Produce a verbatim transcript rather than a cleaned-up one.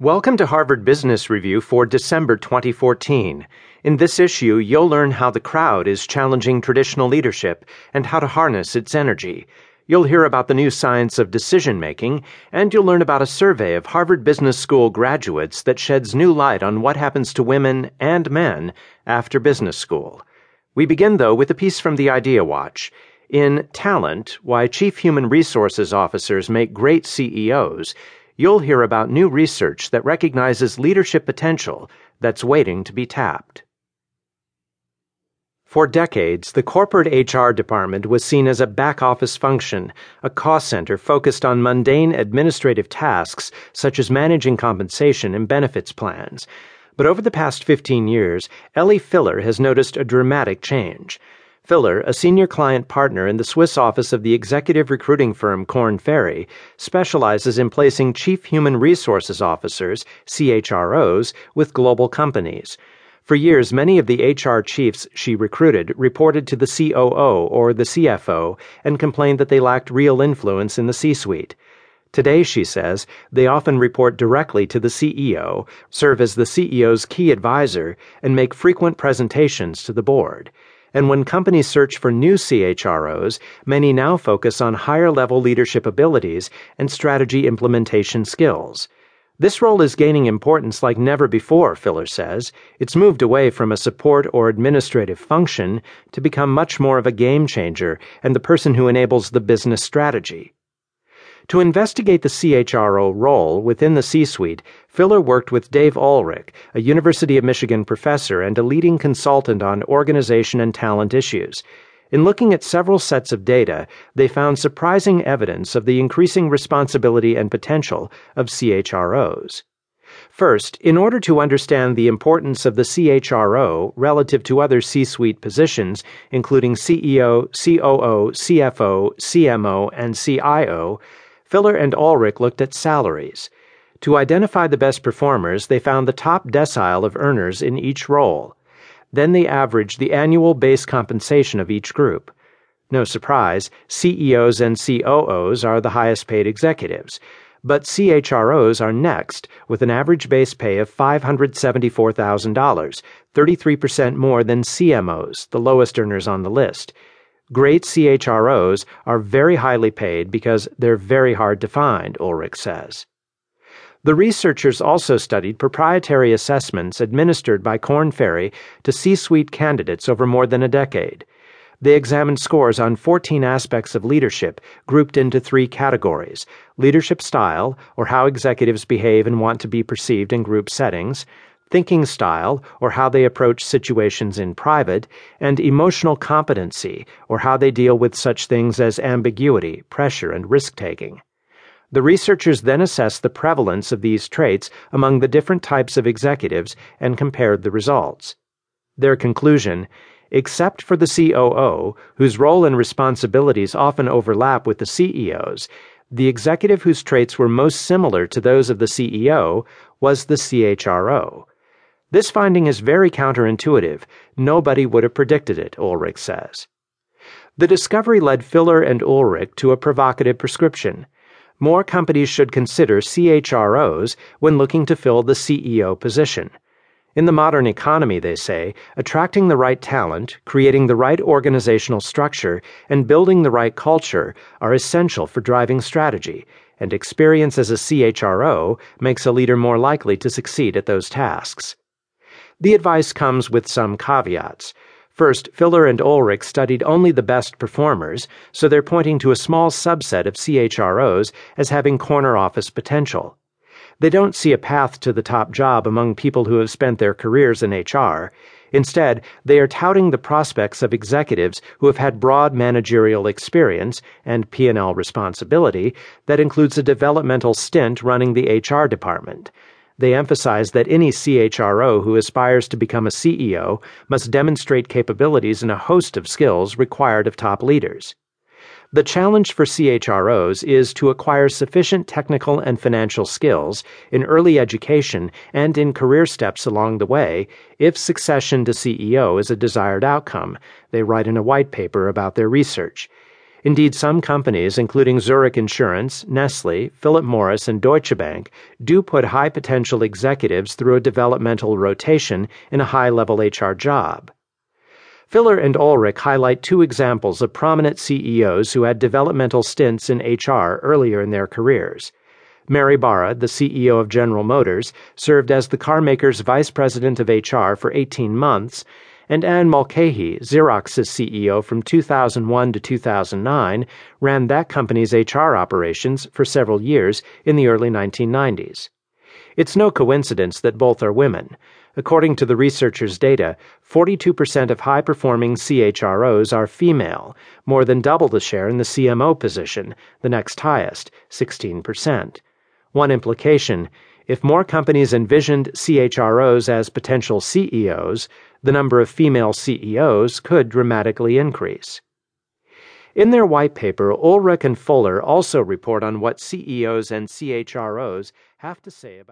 Welcome to Harvard Business Review for December twenty fourteen. In this issue, you'll learn how the crowd is challenging traditional leadership and how to harness its energy. You'll hear about the new science of decision-making, and you'll learn about a survey of Harvard Business School graduates that sheds new light on what happens to women and men after business school. We begin, though, with a piece from the Idea Watch. In Talent, Why Chief Human Resources Officers Make Great C E Os, you'll hear about new research that recognizes leadership potential that's waiting to be tapped. For decades, the corporate H R department was seen as a back-office function, a cost center focused on mundane administrative tasks such as managing compensation and benefits plans. But over the past fifteen years, Ellie Filler has noticed a dramatic change. Filler, a senior client partner in the Swiss office of the executive recruiting firm Korn Ferry, specializes in placing chief human resources officers, C H R Os, with global companies. For years, many of the H R chiefs she recruited reported to the C O O or the C F O and complained that they lacked real influence in the C-suite. Today, she says, they often report directly to the C E O, serve as the C E O's key advisor, and make frequent presentations to the board. And when companies search for new C H R Os, many now focus on higher-level leadership abilities and strategy implementation skills. This role is gaining importance like never before, Filler says. It's moved away from a support or administrative function to become much more of a game-changer and the person who enables the business strategy. To investigate the C H R O role within the C-suite, Filler worked with Dave Ulrich, a University of Michigan professor and a leading consultant on organization and talent issues. In looking at several sets of data, they found surprising evidence of the increasing responsibility and potential of C H R Os. First, in order to understand the importance of the C H R O relative to other C-suite positions, including C E O, C O O, C F O, C M O, and C I O, Filler and Ulrich looked at salaries. To identify the best performers, they found the top decile of earners in each role. Then they averaged the annual base compensation of each group. No surprise, C E Os and C O Os are the highest-paid executives, but C H R Os are next, with an average base pay of five hundred seventy-four thousand dollars, thirty-three percent more than C M Os, the lowest earners on the list. Great C H R Os are very highly paid because they're very hard to find, Ulrich says. The researchers also studied proprietary assessments administered by Korn Ferry to C-suite candidates over more than a decade. They examined scores on fourteen aspects of leadership, grouped into three categories: leadership style, or how executives behave and want to be perceived in group settings, thinking style, or how they approach situations in private, and emotional competency, or how they deal with such things as ambiguity, pressure, and risk-taking. The researchers then assessed the prevalence of these traits among the different types of executives and compared the results. Their conclusion: except for the C O O, whose role and responsibilities often overlap with the C E O's, the executive whose traits were most similar to those of the C E O was the C H R O. This finding is very counterintuitive. Nobody would have predicted it, Ulrich says. The discovery led Filler and Ulrich to a provocative prescription. More companies should consider C H R Os when looking to fill the C E O position. In the modern economy, they say, attracting the right talent, creating the right organizational structure, and building the right culture are essential for driving strategy, and experience as a C H R O makes a leader more likely to succeed at those tasks. The advice comes with some caveats. First, Filler and Ulrich studied only the best performers, so they're pointing to a small subset of C H R Os as having corner office potential. They don't see a path to the top job among people who have spent their careers in H R. Instead, they are touting the prospects of executives who have had broad managerial experience and P and L responsibility that includes a developmental stint running the H R department. They emphasize that any C H R O who aspires to become a C E O must demonstrate capabilities in a host of skills required of top leaders. The challenge for C H R Os is to acquire sufficient technical and financial skills in early education and in career steps along the way if succession to C E O is a desired outcome, they write in a white paper about their research. Indeed, some companies, including Zurich Insurance, Nestle, Philip Morris, and Deutsche Bank, do put high-potential executives through a developmental rotation in a high-level H R job. Filler and Ulrich highlight two examples of prominent C E Os who had developmental stints in H R earlier in their careers. Mary Barra, the C E O of General Motors, served as the carmaker's vice president of H R for eighteen months, and Anne Mulcahy, Xerox's C E O from two thousand one to two thousand nine, ran that company's H R operations for several years in the early nineteen nineties. It's no coincidence that both are women. According to the researchers' data, forty-two percent of high-performing C H R Os are female, more than double the share in the C M O position, the next highest, sixteen percent. One implication, if more companies envisioned C H R Os as potential C E Os, the number of female C E Os could dramatically increase. In their white paper, Ulrich and Filler also report on what C E Os and C H R Os have to say about